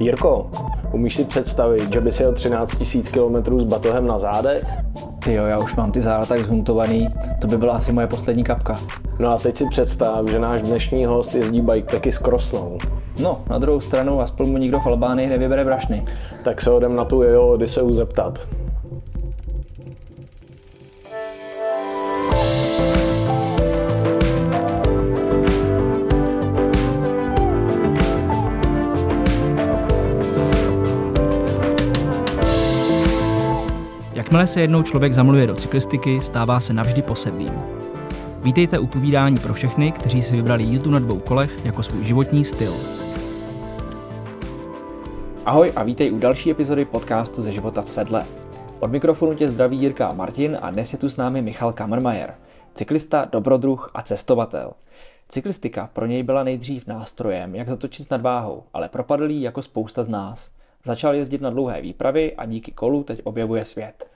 Jirko, umíš si představit, že bys jel 13 000 km s batohem na zádech? Tyjo, já už mám ty záda tak zhuntovaný, to by byla asi moje poslední kapka. No a teď si představ, že náš dnešní host jezdí bikepacking s krosnou. No, na druhou stranu, aspoň mu nikdo v Albánii nevybere brašny. Tak se jdem na tu jeho odiseu zeptat. Jakmile se jednou člověk zamluje do cyklistiky, stává se navždy posedlým. Vítejte u povídání pro všechny, kteří si vybrali jízdu na dvou kolech jako svůj životní styl. Ahoj a vítej u další epizody podcastu ze Života v sedle. Od mikrofonu tě zdraví Jirka a Martin a dnes je tu s námi Michal Kamermeier, cyklista, dobrodruh a cestovatel. Cyklistika pro něj byla nejdřív nástrojem, jak zatočit s nadváhou, ale propadl jí jako spousta z nás. Začal jezdit na dlouhé výpravy a díky kolu teď objevuje svět.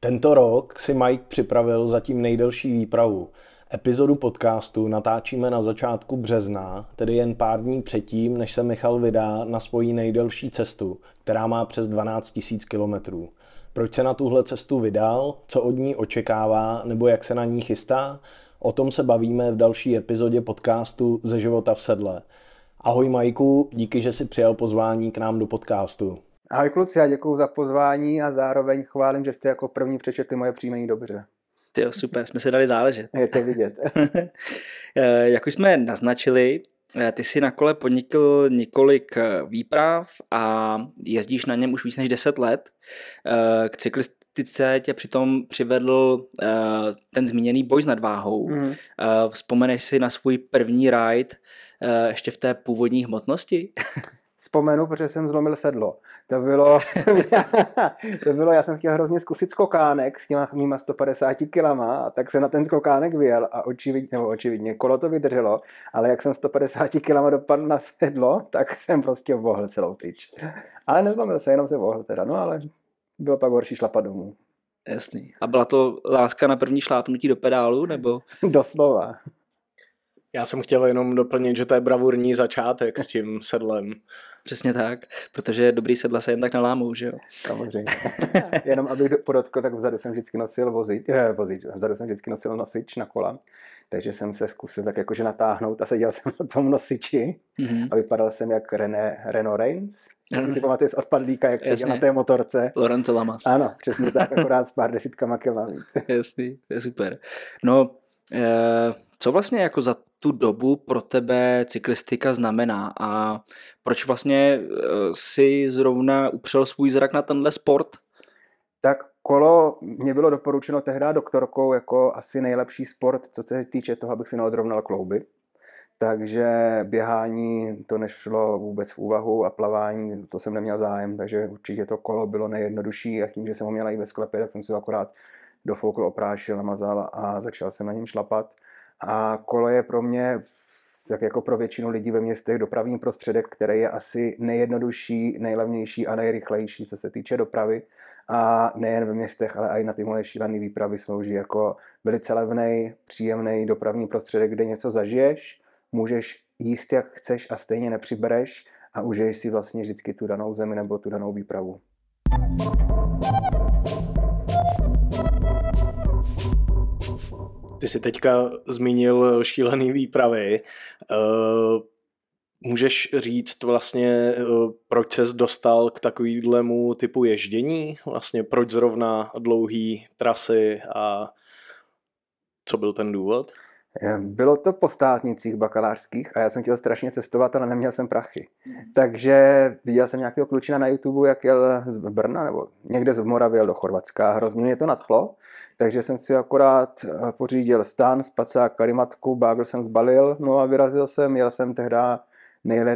Tento rok si Majk připravil zatím nejdelší výpravu. Epizodu podcastu natáčíme na začátku března, tedy jen pár dní předtím, než se Michal vydá na svoji nejdelší cestu, která má přes 12 000 km. Proč se na tuhle cestu vydal, co od ní očekává nebo jak se na ní chystá, o tom se bavíme v další epizodě podcastu Ze života v sedle. Ahoj Majku, díky, že jsi přijal pozvání k nám do podcastu. Ahoj kluci, já děkuju za pozvání a zároveň chválím, že jste jako první přečetli moje příjmení dobře. Tyjo, super, jsme se dali záležet. Je to vidět. Jak už jsme naznačili, ty jsi na kole podnikl několik výprav a jezdíš na něm už víc než 10 let. K cyklistice tě přitom přivedl ten zmíněný boj s nadváhou. Vzpomeneš si na svůj první ride ještě v té původní hmotnosti? Vzpomenu, protože jsem zlomil sedlo. To bylo, já jsem chtěl hrozně zkusit skokánek s těma mýma 150 kilama, a tak jsem na ten skokánek vyjel a očividně kolo to vydrželo, ale jak jsem 150 kilama dopadl na sedlo, tak jsem prostě vohl celou pryč. Ale nezlomil se, jenom se vohl teda, no ale bylo pak horší šlapat domů. Jasný. A byla to láska na první šlápnutí do pedálu, nebo? Doslova. Já jsem chtěl jenom doplnit, že to je bravurní začátek s tím sedlem. Přesně tak, protože dobrý sedla se jen tak nalámou, že jo? Samozřejmě. Jenom abych podotkl, tak vzadu jsem vždycky nosil nosič na kola, takže jsem se zkusil tak jakože natáhnout a seděl jsem na tom nosiči a vypadal jsem jak Renault Reigns. Když si pamatuješ z odpadlíka, jak seděl na té motorce. Lorenzo Lamas. Ano, přesně tak, akorát s pár desítkama kil navíc. Jasný, to je super. No, co vlastně jako za tu dobu pro tebe cyklistika znamená a proč vlastně si zrovna upřel svůj zrak na tenhle sport? Tak kolo mě bylo doporučeno tehdy doktorkou jako asi nejlepší sport, co se týče toho, abych si neodrovnal klouby. Takže běhání to nešlo vůbec v úvahu a plavání to jsem neměl zájem, takže určitě to kolo bylo nejjednodušší a tím, že jsem ho měl i ve sklepě, tak jsem si akorát dofoukl, oprášil, namazal a začal jsem na něm šlapat. A kolo je pro mě, tak jako pro většinu lidí ve městech, dopravní prostředek, který je asi nejjednodušší, nejlevnější a nejrychlejší, co se týče dopravy. A nejen ve městech, ale i na ty moje šílené výpravy slouží jako velice levnej, příjemný dopravní prostředek, kde něco zažiješ, můžeš jíst jak chceš a stejně nepřibereš a užiješ si vlastně vždycky tu danou zemi nebo tu danou výpravu. Ty jsi teďka zmínil šílený výpravy. Můžeš říct vlastně, proč ses dostal k takovýhlemu typu ježdění? Vlastně proč zrovna dlouhý trasy a co byl ten důvod? Bylo to po státnicích bakalářských a já jsem chtěl strašně cestovat, ale neměl jsem prachy. Takže viděl jsem nějakého klučina na YouTube, jak jel z Brna nebo někde z Moravy jel do Chorvatska. Hrozně mě to nadchlo, takže jsem si akorát pořídil stan, spacák, karimatku, bágl jsem zbalil, no a vyrazil jsem, jel jsem tehdy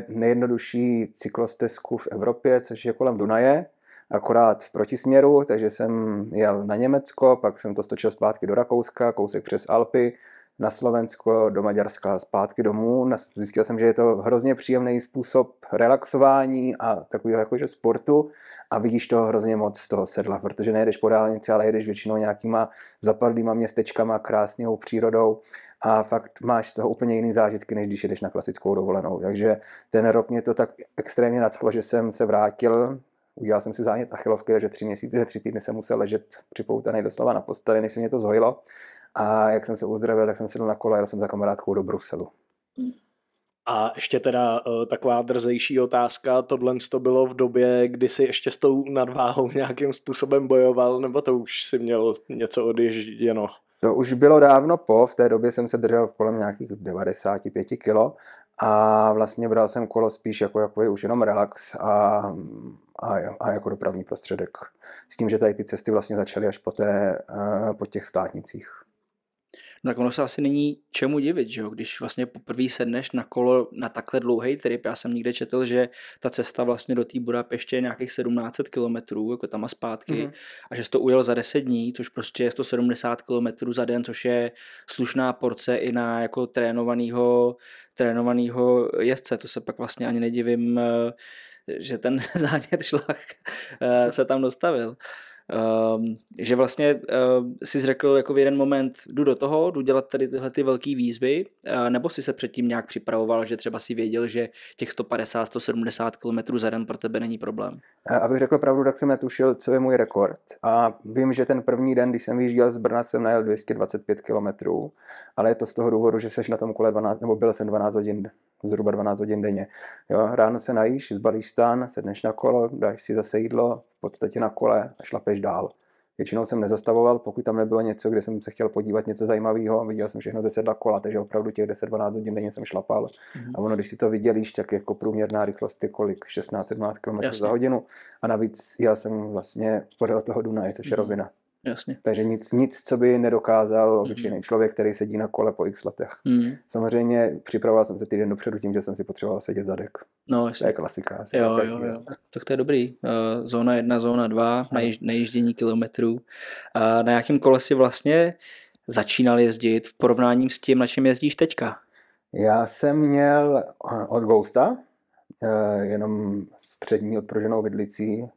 nejjednodušší cyklostezku v Evropě, což je kolem Dunaje, akorát v protisměru, takže jsem jel na Německo, pak jsem to stočil zpátky do Rakouska, kousek přes Alpy, na Slovensko, do Maďarska, zpátky domů. Zjistil jsem, že je to hrozně příjemný způsob relaxování a takového jakože sportu a vidíš toho hrozně moc z toho sedla, protože nejedeš po dálnici, ale jedeš většinou nějakýma zapadlýma městečkama, krásnou přírodou a fakt máš z toho úplně jiný zážitky, než když jedeš na klasickou dovolenou. Takže ten rok mě to tak extrémně nadchlo, že jsem se vrátil. Udělal jsem si zánět achilovky, takže 3 týdny jsem musel ležet připoutaný doslova na posteli, než se mě to zhojilo. A jak jsem se uzdravil, tak jsem sedl na kola a jel jsem za kamarádkou do Bruselu. A ještě teda taková drzejší otázka, tohle to bylo v době, kdy jsi ještě s tou nadváhou nějakým způsobem bojoval, nebo to už si měl něco odježděno? To už bylo dávno po, v té době jsem se držel kolem nějakých 95 kilo a vlastně bral jsem kolo spíš jako už jenom relax a jako dopravní prostředek. S tím, že tady ty cesty vlastně začaly až po těch státnicích. No tak ono se asi není čemu divit, že jo? Když vlastně poprvé sedneš na kolo na takhle dlouhý trip, já jsem někde četl, že ta cesta vlastně do té Budapeště je nějakých 1700 kilometrů, jako tam a zpátky, a že jsi to ujel za 10 dní, což prostě je 170 kilometrů za den, což je slušná porce i na jako trénovanýho jezdce, to se pak vlastně ani nedivím, že ten zánět šlach se tam dostavil. Že vlastně jsi řekl jako v jeden moment, jdu do toho, jdu dělat tady tyhle ty velké výzvy, nebo jsi se předtím nějak připravoval, že třeba si věděl, že těch 150-170 km za den pro tebe není problém? Abych řekl pravdu, tak jsem netušil, co je můj rekord. A vím, že ten první den, když jsem vyjížděl z Brna, jsem najel 225 km, ale je to z toho důvodu, že seš na tom kole 12, nebo byl jsem 12 hodin, zhruba 12 hodin denně. Jo, ráno se najíš, zbalíš stan, sedneš na kolo, dáš si zase jídlo, v podstatě na kole a šlapeš dál. Většinou jsem nezastavoval, pokud tam nebylo něco, kde jsem se chtěl podívat něco zajímavého. Viděl jsem všechno ze sedla kola, takže opravdu těch 10-12 hodin denně jsem šlapal. A ono, když si to vidělíš, tak jako průměrná rychlost je kolik? 16-17 km za hodinu. A navíc já jsem vlastně podél toho Dunaje, což je rovina. Jasně. Takže nic, co by nedokázal obyčejný člověk, který sedí na kole po x letech. Samozřejmě připravoval jsem se týden dopředu tím, že jsem si potřeboval sedět zadek. No, to je klasika. Jo. Tak to je dobrý. Zóna 1, zóna 2, najíždění kilometrů. Na jakém kole si vlastně začínal jezdit v porovnání s tím, na čem jezdíš teďka? Já jsem měl od Ghosta, jenom s přední odproženou vidlicí,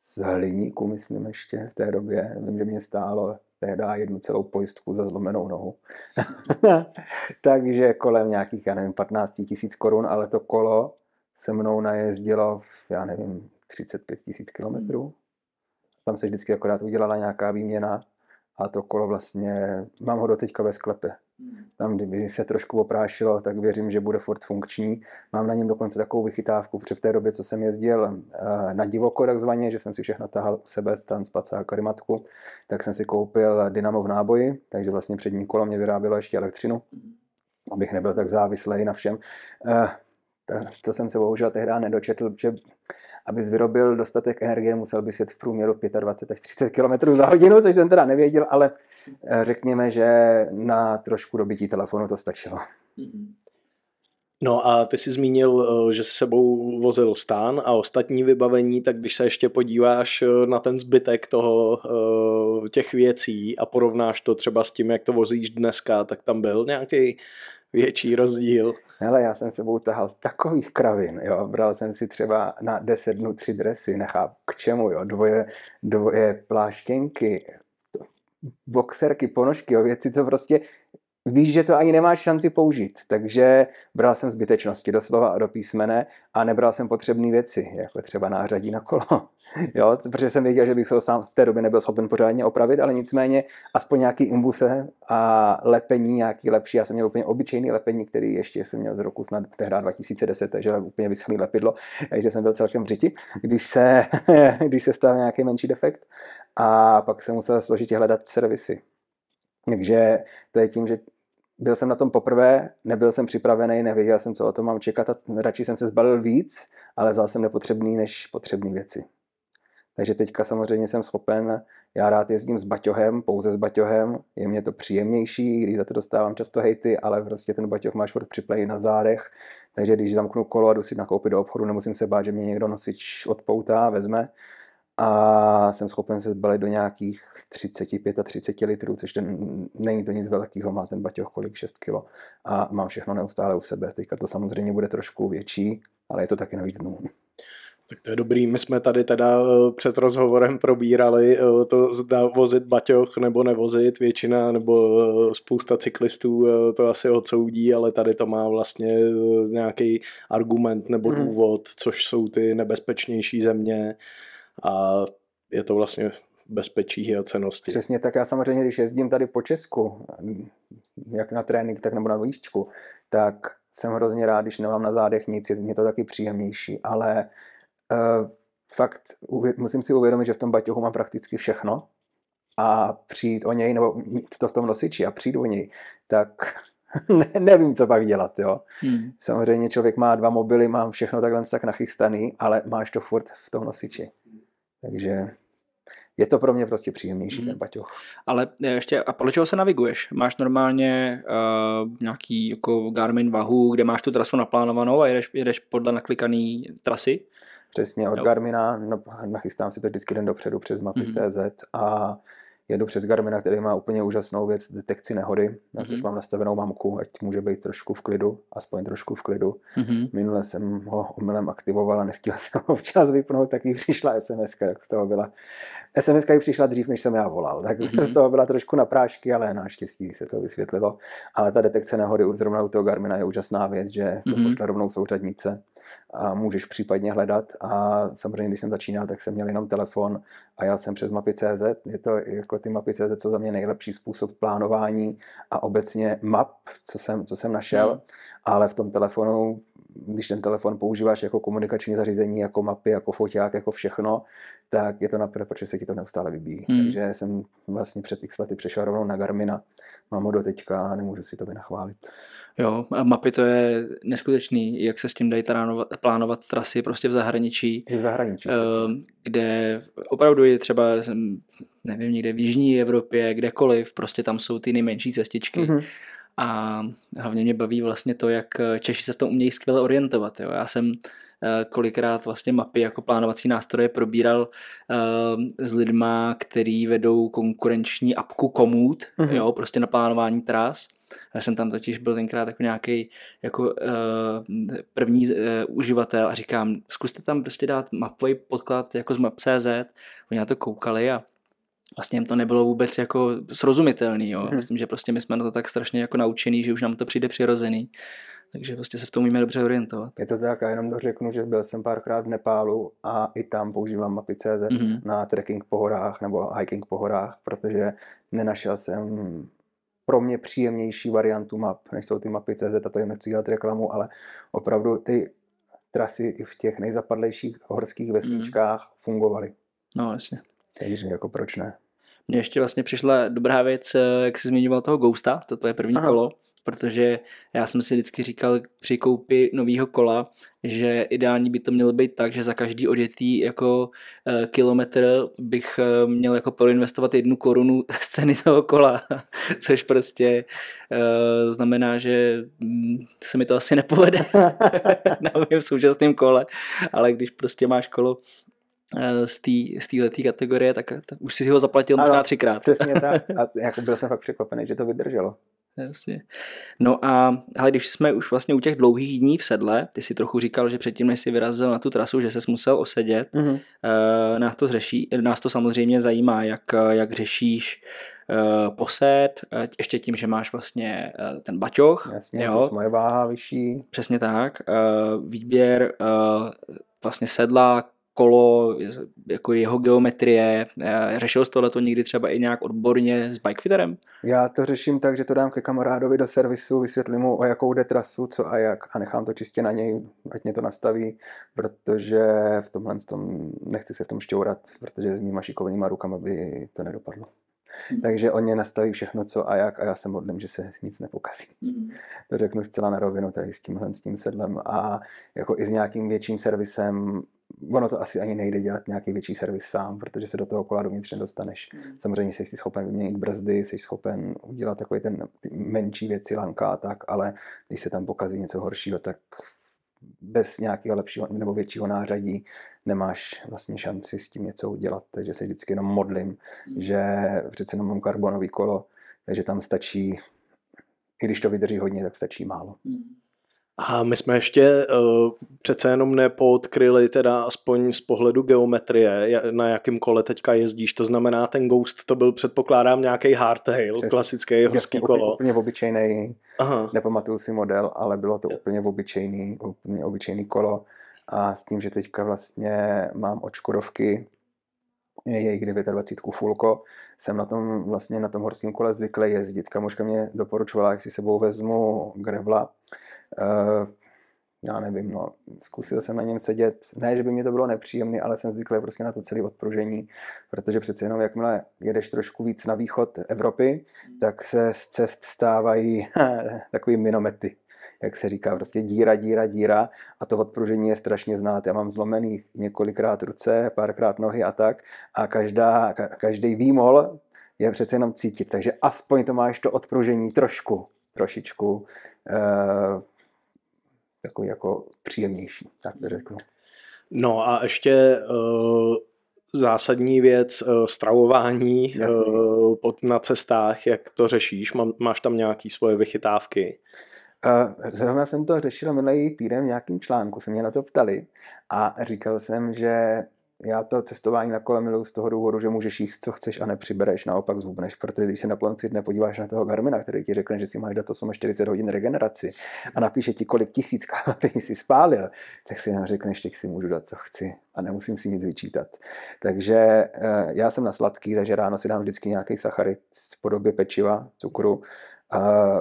z hliníku, myslím ještě v té době. Vím, že mě stálo tehdy jednu celou pojistku za zlomenou nohu. Takže kolem nějakých, 15 000 korun, ale to kolo se mnou najezdilo, 35 000 kilometrů. Tam se vždycky akorát udělala nějaká výměna a to kolo vlastně, mám ho doteďka ve sklepě. Tam, kdyby se trošku oprášilo, tak věřím, že bude furt funkční. Mám na něm dokonce takovou vychytávku, protože v té době, co jsem jezdil na divoko takzvaně, že jsem si všechno tahal u sebe, stan, spacák, karimatku, tak jsem si koupil dynamo v náboji, takže vlastně přední kolo mě vyrábělo ještě elektřinu, abych nebyl tak závislý na všem. Co jsem se bohužel tehdy nedočetl, že abys vyrobil dostatek energie, musel bys jet v průměru 25 až 30 km za hodinu, což jsem teda nevěděl, ale řekněme, že na trošku dobití telefonu to stačilo. No a ty jsi zmínil, že s sebou vozil stán a ostatní vybavení, tak když se ještě podíváš na ten zbytek toho, těch věcí a porovnáš to třeba s tím, jak to vozíš dneska, tak tam byl nějaký větší rozdíl? Hele, já jsem sebou tahal takových kravin, jo, bral jsem si třeba na 10 dnů 3 dresy, nechápu k čemu, jo, dvoje pláštěnky, boxerky, ponožky, jo, věci, co prostě víš, že to ani nemáš šanci použít, takže bral jsem zbytečnosti doslova a do písmene a nebral jsem potřebné věci, jako třeba nářadí na kolo, jo, protože jsem věděl, že bych se ho sám v té době nebyl schopen pořádně opravit, ale nicméně aspoň nějaký imbuse a lepení nějaký lepší, já jsem měl úplně obyčejný lepení, který ještě jsem měl z roku snad tehdy 2010, takže úplně vyschlý lepidlo, takže jsem byl celkem v řiti, když se stal nějaký menší defekt a pak jsem musel složitě hledat servisy. Takže to je tím, že byl jsem na tom poprvé, nebyl jsem připravený, nevěděl jsem, co o tom mám čekat a radši jsem se zbalil víc, ale vzal jsem nepotřebný než potřebný věci. Takže teďka samozřejmě jsem schopen, já rád jezdím s baťohem, pouze s baťohem, je mě to příjemnější, když za to dostávám často hejty, ale prostě ten baťoh máš furt připlej na zádech, takže když zamknu kolo a jdu si nakoupit do obchodu, nemusím se bát, že mě někdo nosič odpoutá, vezme. a jsem schopen se zbalit do nějakých 35 litrů, což není to nic velkého, má ten baťoch kolik 6 kg a mám všechno neustále u sebe. Teďka to samozřejmě bude trošku větší, ale je to taky navíc dnů. Tak to je dobrý, my jsme tady teda před rozhovorem probírali to, zda vozit baťoch nebo nevozit, většina nebo spousta cyklistů to asi odsoudí, ale tady to má vlastně nějaký argument nebo důvod, což jsou ty nebezpečnější země a je to vlastně bezpečí a cennosti. Přesně tak, já samozřejmě, když jezdím tady po Česku, jak na trénink, tak nebo na výšku, tak jsem hrozně rád, když nemám na zádech nic, je mě to taky příjemnější, ale fakt musím si uvědomit, že v tom baťohu mám prakticky všechno a přijít o něj, nebo mít to v tom nosiči a přijít o něj, tak nevím, co pak dělat, jo. Samozřejmě člověk má dva mobily, mám všechno takhle tak nachystaný, ale máš to furt v tom nosiči. Takže je to pro mě prostě příjemnější ten baťoch. Ale ještě, a podle čeho se naviguješ? Máš normálně nějaký jako Garmin vahu, kde máš tu trasu naplánovanou a jedeš podle naklikaný trasy? Přesně, od Garmina, no, nachystám si to vždycky den dopředu přes Mapy.cz a jedu přes Garmina, který má úplně úžasnou věc, detekci nehody, na což mám nastavenou mamku, ať může být trošku v klidu, aspoň trošku v klidu. Minule jsem ho omylem aktivoval a nestihl jsem ho včas vypnout, tak jí přišla SMS-ka, tak z toho byla. SMS-ka jí přišla dřív, než jsem já volal, tak z toho byla trošku na prášky, ale naštěstí se to vysvětlilo. Ale ta detekce nehody zrovna u toho Garmina je úžasná věc, že to pošle rovnou souřadnice a můžeš případně hledat a samozřejmě, když jsem začínal, tak jsem měl jenom telefon a jel jsem přes Mapy.cz. Je to jako ty Mapy.cz, co za mě nejlepší způsob plánování a obecně map, co jsem našel, ale v tom telefonu, když ten telefon používáš jako komunikační zařízení, jako mapy, jako foťák, jako všechno, tak je to naprv, protože se ti to neustále vybíjí. Takže jsem vlastně před x lety přešel rovnou na Garmina. Mám ho do teďka, nemůžu si to vynachválit. Jo, a mapy to je neskutečný, jak se s tím dají plánovat trasy prostě v zahraničí. V zahraničí. Kde opravdu je třeba, nevím, někde v jižní Evropě, kdekoliv, prostě tam jsou ty nejmenší cestičky. A hlavně mě baví vlastně to, jak Češi se v tom umějí skvěle orientovat. Jo. Já jsem kolikrát vlastně mapy jako plánovací nástroje probíral s lidma, který vedou konkurenční apku Komoot, jo, prostě na plánování tras. Já jsem tam totiž byl tenkrát jako nějaký jako, první uživatel a říkám, zkuste tam prostě dát mapový podklad jako z Map.cz. Oni na to koukali a vlastně jim to nebylo vůbec jako srozumitelný, jo. Myslím, že prostě my jsme na to tak strašně jako naučený, že už nám to přijde přirozený. Takže prostě se v tom umíme dobře orientovat. Je to tak, a jenom dořeknu, že byl jsem párkrát v Nepálu a i tam používám Mapy.cz na trekking po horách nebo hiking po horách, protože nenašel jsem pro mě příjemnější variantu map, než jsou ty Mapy.cz, a to jim nechci dělat reklamu, ale opravdu ty trasy i v těch nejzapadlejších horských vesničkách fungovaly. No jasně. Takže jako proč ne? Mně ještě vlastně přišla dobrá věc, jak jsi zmiňoval toho Ghosta, to je první kolo, protože já jsem si vždycky říkal při koupi nového kola, že ideální by to mělo být tak, že za každý odjetý jako kilometr bych měl jako proinvestovat 1 korunu z ceny toho kola, což prostě znamená, že se mi to asi nepovede na mém současném kole, ale když prostě máš kolo z této kategorie, tak už si ho zaplatil možná 3krát. Přesně tak. A jako byl jsem fakt překvapený, že to vydrželo. Jasně. No a hele, když jsme už vlastně u těch dlouhých dní v sedle, ty si trochu říkal, že předtím, než jsi vyrazil na tu trasu, že ses musel osedět, nás to samozřejmě zajímá, jak řešíš posed, ještě tím, že máš vlastně ten baťoch. Jasně, jo? Moje váha vyšší. Přesně tak. Výběr vlastně sedla, kolo, jako jeho geometrie. Řešil jsi tohleto někdy třeba i nějak odborně s bikefitterem? Já to řeším tak, že to dám ke kamarádovi do servisu, vysvětlím mu, o jakou jde trasu, co a jak, a nechám to čistě na něj, ať mě to nastaví, protože v tomhle nechci se v tom šťourat, protože s mýma šikovnýma rukama by to nedopadlo. Takže on mě nastaví všechno, co a jak, a já se modlím, že se nic nepokazí. To řeknu zcela na rovinu tady s tím sedlem a jako i s nějakým větším servisem. Ono to asi ani nejde dělat nějaký větší servis sám, protože se do toho kola dovnitř nedostaneš. Samozřejmě jsi schopen vyměnit brzdy, jsi schopen udělat takový ty menší věci, lanka a tak, ale když se tam pokazí něco horšího, tak bez nějakého lepšího nebo většího nářadí nemáš vlastně šanci s tím něco udělat, takže se vždycky jenom modlím, že přece jenom mám karbonový kolo, takže tam stačí, i když to vydrží hodně, tak stačí málo. A my jsme ještě přece jenom nepoodkryli, teda aspoň z pohledu geometrie, na jakém kole teďka jezdíš. To znamená, ten Ghost to byl, předpokládám, nějaký hardtail, klasický horský kolo. Úplně obyčejný, nepamatuju si model, ale bylo to úplně obyčejný kolo. A s tím, že teďka vlastně mám od Škodovky jejich 29 fulko, jsem na tom, vlastně na tom horském kole zvyklý jezdit. Kamoška mě doporučovala, jak si sebou vezmu grevla. Já nevím, no, zkusil jsem na něm sedět, ne, že by mě to bylo nepříjemné, ale jsem zvyklý prostě na to celé odpružení, protože přece jenom jakmile jedeš trošku víc na východ Evropy, tak se z cest stávají takový minomety, jak se říká, prostě díra a to odpružení je strašně znát. Já mám zlomených několikrát ruce, párkrát nohy a tak a každý výmol je přece jenom cítit, takže aspoň to máš to odpružení trošičku takový jako příjemnější, tak řeknu. No a ještě zásadní věc, stravování na cestách, jak to řešíš? Máš tam nějaké svoje vychytávky? Zrovna jsem to řešil minulý týden v nějakým článku, se mě na to ptali a říkal jsem, že já to cestování na kole miluju z toho důvodu, že můžeš jíst, co chceš a nepřibereš, naopak zhubneš, protože když se na konci dne podíváš na toho Garmina, který ti řekne, že si máš dát 48 hodin regeneraci a napíše ti, kolik 1000 kalorií si spálil, tak si nám řekneš, teď si můžu dát, co chci a nemusím si nic vyčítat. Takže já jsem na sladký, takže ráno si dám vždycky nějaký sacharit v podobě pečiva, cukru.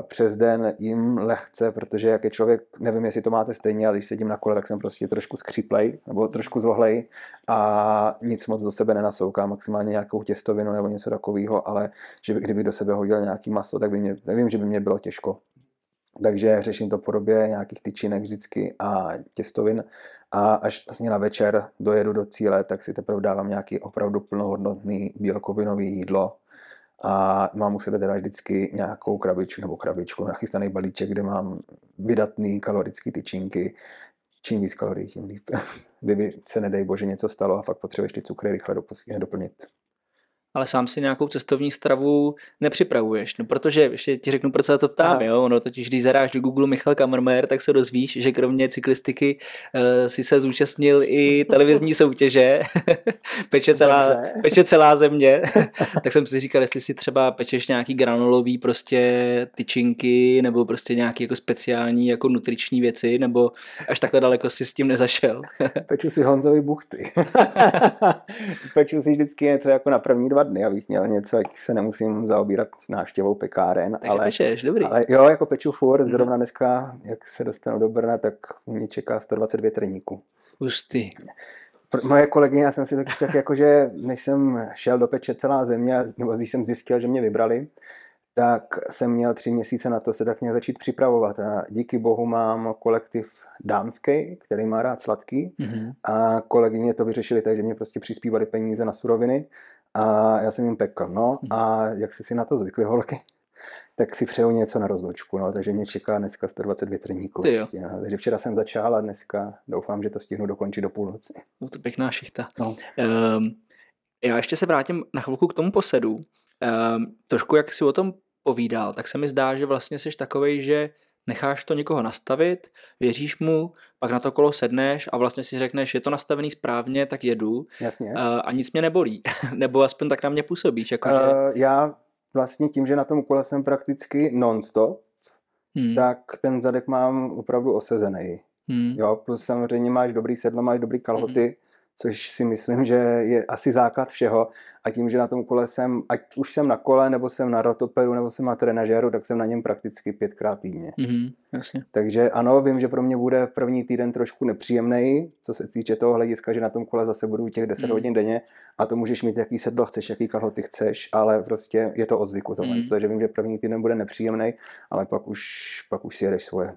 Přes den jim lehce, protože jak je člověk, nevím, jestli to máte stejně, ale když sedím na kole, tak jsem prostě trošku skříplej nebo trošku zohlej a nic moc do sebe nenasoukám, maximálně nějakou těstovinu nebo něco takového, ale že kdyby do sebe hodil nějaký maso, tak by mě, nevím, že by mě bylo těžko. Takže řeším to v podobě nějakých tyčinek vždycky a těstovin a až vlastně na večer dojedu do cíle, tak si teprve dávám nějaký opravdu plnohodnotný bílkovinový jídlo. A mám u sebe teda vždycky nějakou krabičku, nachystaný balíček, kde mám vydatný kalorický tyčinky. Čím víc kalorií, tím líp. Kdyby se nedej bože něco stalo a fakt potřebuješ ty cukry rychle doplnit. Ale sám si nějakou cestovní stravu nepřipravuješ, no protože, ještě ti řeknu, proč se to ptám, jo, ono totiž, když zadáš do Google Michal Kamermeier, tak se dozvíš, že kromě cyklistiky si se zúčastnil i televizní soutěže, peče celá země, tak jsem si říkal, jestli si třeba pečeš nějaký granulový prostě tyčinky, nebo prostě nějaký jako speciální jako nutriční věci, nebo až takhle daleko si s tím nezašel. Peču si Honzovi buchty. Peču si vždycky něco jako na první dva dny, abych měl něco, jak se nemusím zaobírat návštěvou pekáren. Takže pečeš, dobrý. Ale jo, jako peču furt, zrovna dneska, jak se dostanu do Brna, tak mě čeká 120 větrníků. Hustý. Moje kolegyně, já jsem si tak jako, že než jsem šel do peče celá země, nebo když jsem zjistil, že mě vybrali, tak jsem měl 3 měsíce na to se tak měl začít připravovat. A díky bohu mám kolektiv dámský, který má rád sladký. A kolegyně to vyřešili, takže mě prostě přispívali peníze na suroviny. A já jsem jim pekl, no, a jak jsi si na to zvykli holky, tak si přeju něco na rozloučku, no, takže mě čeká dneska 120 větrníků. No, takže včera jsem začal a dneska doufám, že to stihnu dokončit do půlnoci. No to pěkná šichta. No. Já ještě se vrátím na chvilku k tomu posedu. Trošku jak jsi o tom povídal, tak se mi zdá, že vlastně jsi takovej, že necháš to někoho nastavit, věříš mu, pak na to kolo sedneš a vlastně si řekneš, je to nastavený správně, tak jedu. Jasně. A nic mě nebolí. Nebo aspoň tak na mě působíš. Jakože... Já vlastně tím, že na tom kole jsem prakticky non-stop, tak ten zadek mám opravdu osezený. Jo, plus samozřejmě máš dobrý sedlo, máš dobrý kalhoty, což si myslím, že je asi základ všeho. A tím, že na tom kole jsem, ať už jsem na kole, nebo jsem na rotoperu, nebo jsem na trenažéru, tak jsem na něm prakticky 5krát týdně. Jasně. Takže ano, vím, že pro mě bude první týden trošku nepříjemnej, co se týče toho hlediska, že na tom kole zase budu těch 10 hodin denně a to můžeš mít, jaký sedlo chceš, jaký kalhoty chceš, ale prostě je to o zvyku tohle. Takže vím, že první týden bude nepříjemnej, ale pak už si jedeš svoje.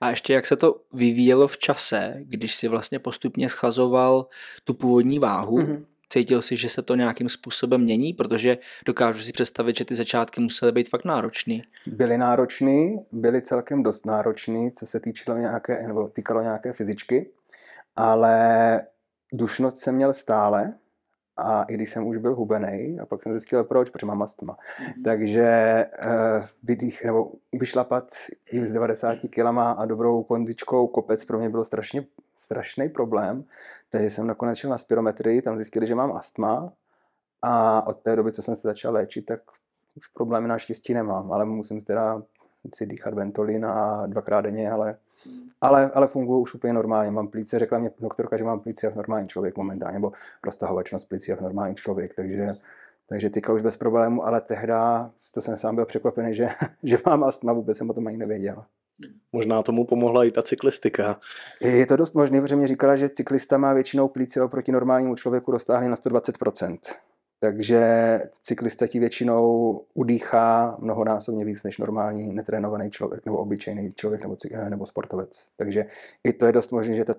A ještě jak se to vyvíjelo v čase, když si vlastně postupně schazoval tu původní váhu, Cítil jsi, že se to nějakým způsobem mění? Protože dokážu si představit, že ty začátky musely být fakt náročný. Byly náročný, byly celkem dost náročný, co se týkalo nějaké fyzičky, ale dušnost jsem měl stále. A i když jsem už byl hubenej, a pak jsem zjistil, proč, protože mám astma. Takže vyšlapat jim z 90 kilama a dobrou kondičkou kopec pro mě bylo strašný problém. Takže jsem nakonec šel na spirometrii, tam zjistili, že mám astma. A od té doby, co jsem se začal léčit, tak už problémy naštěstí nemám. Ale musím teda si dýchat Ventolin a dvakrát denně, ale funguji už úplně normálně, mám plíce, řekla mě doktorka, že mám plíce jak normální člověk momentálně, nebo roztahovačnost plíce jak normální člověk, takže teďka už bez problému, ale tehda, to jsem sám byl překvapený, že mám astma, vůbec jsem o tom ani nevěděl. Možná tomu pomohla i ta cyklistika. Je to dost možné, protože mě říkala, že cyklista má většinou plíce oproti normálnímu člověku roztáhlý na 120%. Takže cyklista ti většinou udýchá mnohonásobně víc než normální netrénovaný člověk nebo obyčejný člověk nebo sportovec. Takže i to je dost možné, že ta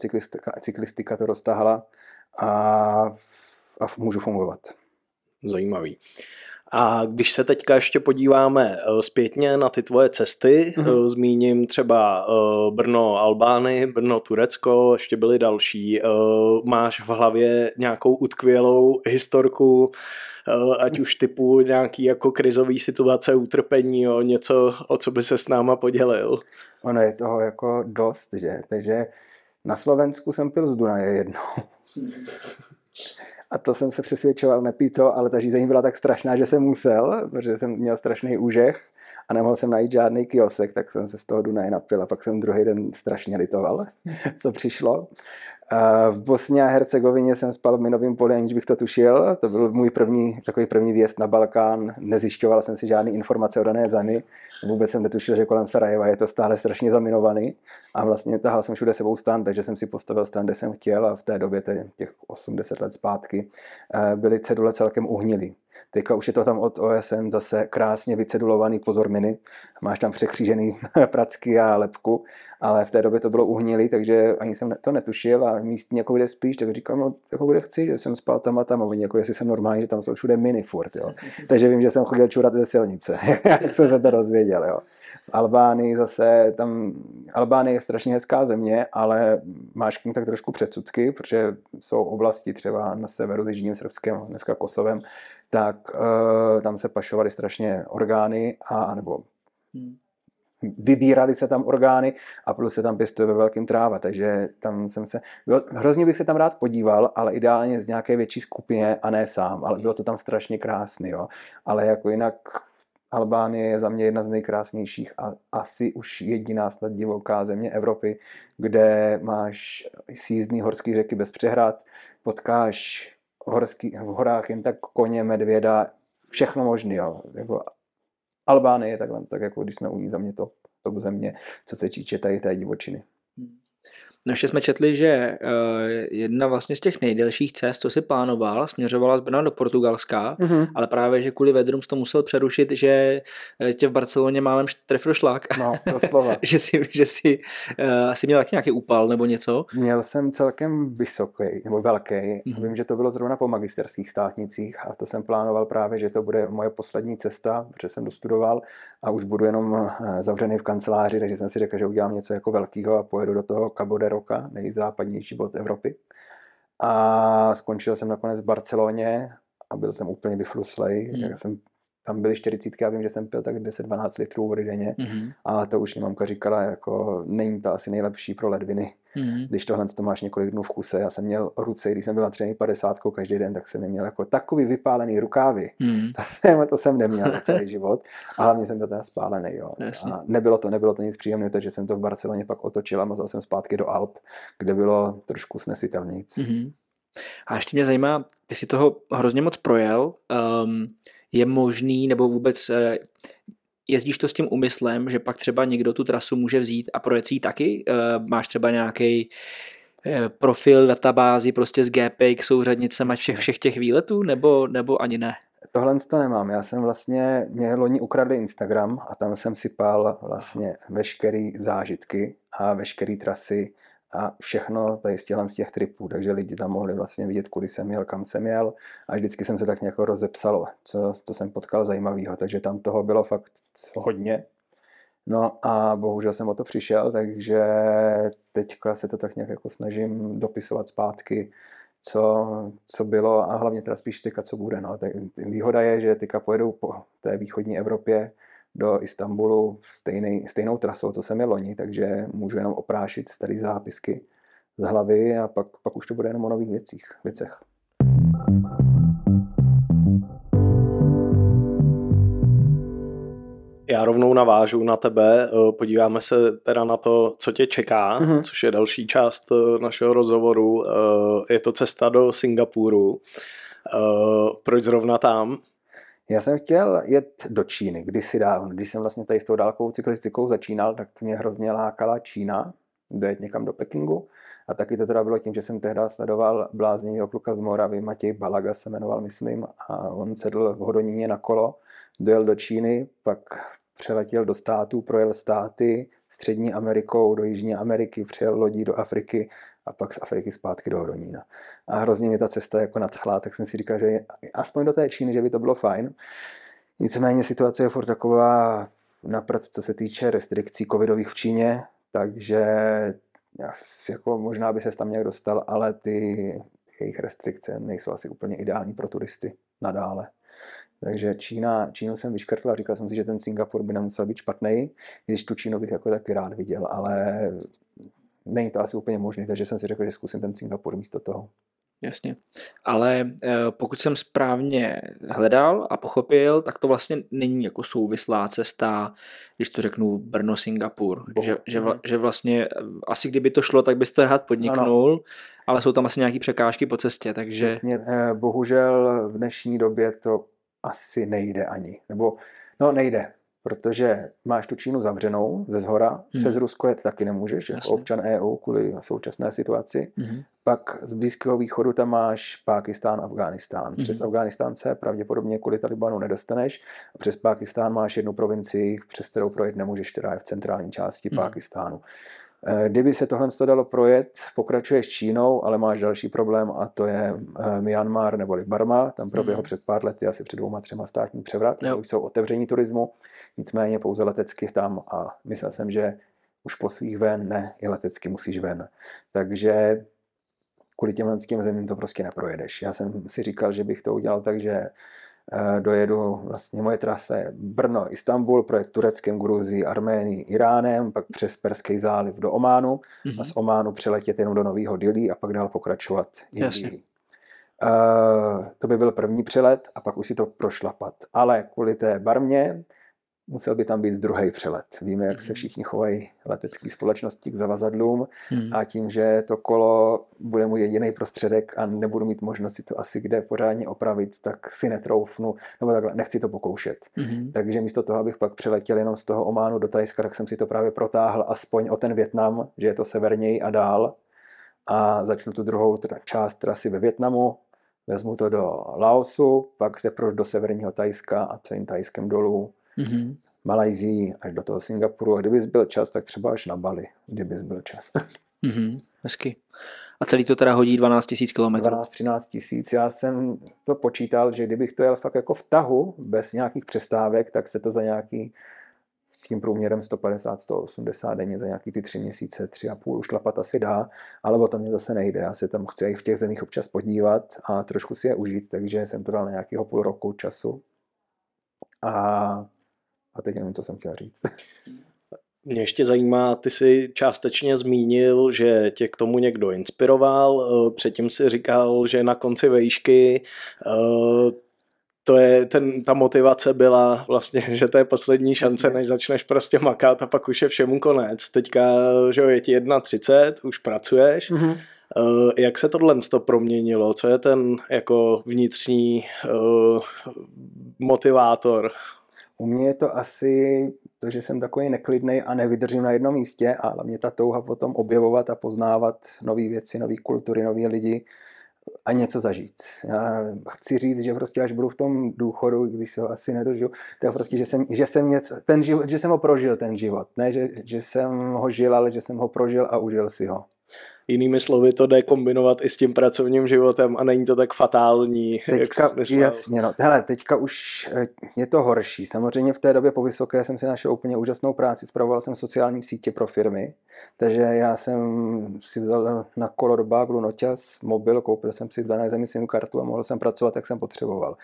cyklistika to roztáhla a můžu fungovat. Zajímavý. A když se teďka ještě podíváme zpětně na ty tvoje cesty, zmíním třeba Brno Albány, Brno Turecko, ještě byly další. Máš v hlavě nějakou utkvělou historku, ať už typu nějaký jako krizový situace, utrpení, jo, něco, o co by se s náma podělil? Ono je toho jako dost, že? Takže na Slovensku jsem pil z Dunaje jednou. A to jsem se přesvědčoval, nepí to, ale ta žízeň byla tak strašná, že jsem musel, protože jsem měl strašný úžeh a nemohl jsem najít žádný kiosek, tak jsem se z toho Dunaje napil a pak jsem druhý den strašně litoval, co přišlo. V Bosně a Hercegovině jsem spal v minovém poli, aniž bych to tušil. To byl můj takový první výjezd na Balkán. Nezjišťoval jsem si žádný informace o dané zemi. Vůbec jsem netušil, že kolem Sarajeva je to stále strašně zaminovaný. A vlastně tahal jsem všude sebou stan, takže jsem si postavil stan, kde jsem chtěl. A v té době, těch 8-10 let zpátky, byly cedule celkem uhnilý. Teďka už je to tam od OSN zase krásně vycedulovaný, pozor miny. Máš tam překřížený pracky a lepku, ale v té době to bylo uhnilý, takže ani jsem to netušil a místní jako kde spíš, tak říkám, no, jako kde chci, že jsem spal tam a tam a oni jako jestli jsem normální, že tam jsou všude miny furt, jo. Takže vím, že jsem chodil čurat ze silnice, jak jsem se to dozvěděl, jo. Albánii zase, Albánie je strašně hezká země, ale máš k ní tak trošku předsudky, protože jsou oblasti třeba na severu s Jižním Srbskem, dneska Kosovem, tak tam se pašovaly strašně orgány nebo vybíraly se tam orgány a plus se tam pěstuje ve velkým tráva, takže tam hrozně bych se tam rád podíval, ale ideálně z nějaké větší skupině a ne sám, ale bylo to tam strašně krásný, jo, ale jako jinak Albánie je za mě jedna z nejkrásnějších a asi už jediná snad divoká země Evropy, kde máš sjízdný horský řeky bez přehrad, potkáš v horách jen tak koně, medvěda, všechno možný, jo. Jako Albánie je takhle, tak jako když jsme u ní za mě top země, co se týče tady té divočiny. No, ještě jsme četli, že jedna vlastně z těch nejdelších cest, co si plánoval, směřovala z Brna do Portugalska, ale právě, že kvůli vedrům jsi to musel přerušit, že tě v Barceloně málem trefil šlak. No, to slova. že jsi měl taky nějaký úpal nebo něco? Měl jsem celkem vysoký, nebo velký. Vím, že to bylo zrovna po magisterských státnicích a to jsem plánoval právě, že to bude moje poslední cesta, protože jsem dostudoval a už budu jenom zavřený v kanceláři, takže jsem si řekl, že udělám něco jako velkého a pojedu do toho Cabo roka, nejzápadnější bod Evropy. A skončil jsem nakonec v Barceloně a byl jsem úplně vyfluslej. Tam byly 40, a vím, že jsem pil tak 10-12 litrů vody denně. A to už mi mamka říkala, jako není to asi nejlepší pro ledviny. Když tohle to máš několik dnů v kuse. Já jsem měl ruce, když jsem byl na 50 každý den, tak jsem neměl jako takový vypálený rukávy. To jsem neměl celý život. A hlavně jsem byl teda spálený. Jo. A nebylo to nic příjemného, takže jsem to v Barceloně pak otočil a mazal jsem zpátky do Alp, kde bylo trošku snesitelnějc. A ještě mě zajímá, ty si toho hrozně moc projel. Je možný, nebo vůbec jezdíš to s tím úmyslem, že pak třeba někdo tu trasu může vzít a projet si ji taky? Máš třeba nějaký profil, databázi prostě s GPX souřadnicema všech těch výletů, nebo ani ne? Tohle to nemám. Já jsem vlastně, mě loni ukradli Instagram a tam jsem sypal vlastně veškerý zážitky a veškerý trasy a všechno tady z těch tripů, takže lidi tam mohli vlastně vidět, kudy jsem jel, kam jsem jel a vždycky jsem se tak nějak rozepsal, co jsem potkal zajímavého, takže tam toho bylo fakt hodně. No a bohužel jsem o to přišel, takže teďka se to tak nějak jako snažím dopisovat zpátky, co bylo a hlavně teda spíš teďka, co bude. No. Výhoda je, že teďka pojedu po té východní Evropě do Istanbulu stejnou trasou, co jsem jel loni, takže můžu jenom oprášit staré zápisky z hlavy a pak už to bude jenom o nových věcech. Já rovnou navážu na tebe, podíváme se teda na to, co tě čeká, což je další část našeho rozhovoru. Je to cesta do Singapuru. Proč zrovna tam? Já jsem chtěl jet do Číny kdysi dávno. Když jsem vlastně tady s tou dálkovou cyklistikou začínal, tak mě hrozně lákala Čína, dojet někam do Pekingu. A taky to teda bylo tím, že jsem tehdy sledoval bláznivého kluka z Moravy, Matěj Balaga se jmenoval, myslím, a on sedl v Hodoníně na kolo, dojel do Číny, pak přeletěl do států, projel státy Střední Amerikou, do Jižní Ameriky, přijel lodí do Afriky a pak z Afriky zpátky do Hodonína. A hrozně mě ta cesta jako nadchla, tak jsem si říkal, že aspoň do té Číny, že by to bylo fajn. Nicméně situace je furt taková naprd, co se týče restrikcí covidových v Číně, takže jako možná by se tam nějak dostal, ale ty jejich restrikce nejsou asi úplně ideální pro turisty nadále. Takže Čínu jsem vyškrtl a říkal jsem si, že ten Singapur by nemusel být špatnej, když tu Čínu bych jako taky rád viděl, ale není to asi úplně možné, takže jsem si řekl, že zkusím ten Singapur místo toho. Jasně, ale pokud jsem správně hledal a pochopil, tak to vlastně není jako souvislá cesta, když to řeknu Brno-Singapur, že vlastně asi kdyby to šlo, tak byste rád podniknul, ano. Ale jsou tam asi nějaké překážky po cestě, takže... Jasně, bohužel v dnešní době to asi nejde ani, nebo no nejde, protože máš tu Čínu zavřenou ze zhora, přes Rusko jet taky nemůžeš, jako občan EU kvůli současné situaci. Pak z Blízkého východu tam máš Pákistán, Afghánistán. Přes Afghánistán se pravděpodobně kvůli Talibanu nedostaneš. Přes Pákistán máš jednu provincii, přes kterou projet nemůžeš, která je v centrální části Pákistánu. Kdyby se tohle dalo projet, pokračuješ Čínou, ale máš další problém a to je Myanmar neboli Barma. Tam proběhl před pár lety, asi před 2-3 státní převrat, už jsou otevření turismu, nicméně pouze letecky tam a myslel jsem, že už po svých ven ne, i letecky musíš ven. Takže kvůli těmhle zemím to prostě neprojedeš. Já jsem si říkal, že bych to udělal tak, že dojedu vlastně moje trasa Brno, Istanbul, projet Tureckem, Gruzií, Arménií, Iránem, pak přes Perský záliv do Ománu a z Ománu přeletět jenom do Nového Dilí a pak dál pokračovat Indií. To by byl první přelet a pak už si to prošlapat. Ale kvůli té Barmě musel by tam být druhý přelet. Víme, jak se všichni chovají letecké společnosti k zavazadlům a tím, že to kolo bude můj jediný prostředek a nebudu mít možnost si to asi kde pořádně opravit, tak si netroufnu, nebo takhle, nechci to pokoušet. Takže místo toho, abych pak přeletěl jenom z toho Ománu do Thajska, tak jsem si to právě protáhl aspoň o ten Vietnam, že je to severněji a dál. A začnu tu druhou část trasy ve Vietnamu, vezmu to do Laosu, pak teprve do severního Thajska a celým Thajskem dolů. Malajzii až do toho Singapuru a kdyby zbyl čas, tak třeba až na Bali, kdyby zbyl čas. Hezky. A celý to teda hodí 12 000 km. 12-13 000. Já jsem to počítal, že kdybych to jel fakt jako v tahu, bez nějakých přestávek, tak se to za nějaký s tím průměrem 150-180 denně za nějaký ty 3 měsíce, 3,5 už šlapat asi dá, ale o to mě zase nejde. Já se tam chci i v těch zemích občas podívat a trošku si je užít, takže jsem to dal na nějakého půl roku času. A teď nevím, co jsem chtěl říct. Mě ještě zajímá, ty jsi částečně zmínil, že tě k tomu někdo inspiroval, předtím si říkal, že na konci vejšky ta motivace byla vlastně, že to je poslední šance, než začneš prostě makat a pak už je všemu konec. Teďka, že je ti 31, už pracuješ. Jak se tohle proměnilo? Co je ten jako vnitřní motivátor? U mě je to asi to, že jsem takový neklidnej a nevydržím na jednom místě a hlavně ta touha potom objevovat a poznávat nové věci, nové kultury, nové lidi a něco zažít. Já chci říct, že prostě až budu v tom důchodu, když se ho asi nedožiju, to je prostě, že jsem ho prožil ten život. Ne, že jsem ho žil, ale že jsem ho prožil a užil si ho. Jinými slovy, to jde kombinovat i s tím pracovním životem a není to tak fatální, teďka, jak jsi jasně, no. Hele, teďka už je to horší. Samozřejmě v té době po vysoké jsem si našel úplně úžasnou práci. Spravoval jsem sociální sítě pro firmy, takže já jsem si vzal na kolorba, noťaz, mobil, koupil jsem si v dané zemi SIM kartu a mohl jsem pracovat, jak jsem potřeboval.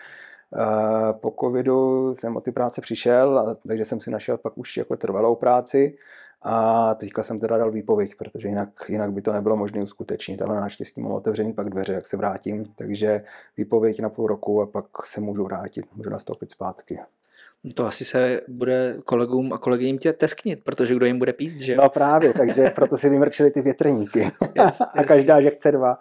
Po covidu jsem o ty práce přišel, takže jsem si našel pak už jako trvalou práci a teďka jsem teda dal výpověď, protože jinak by to nebylo možné uskutečnit, ale naštěstí mám otevřený pak dveře, jak se vrátím, takže výpověď na půl roku a pak se můžu vrátit, můžu nastoupit zpátky. To asi se bude kolegům a kolegyním tě tesknit, protože kdo jim bude píst, že? No právě, takže proto si vymrčili ty větrníky a každá, že chce dva.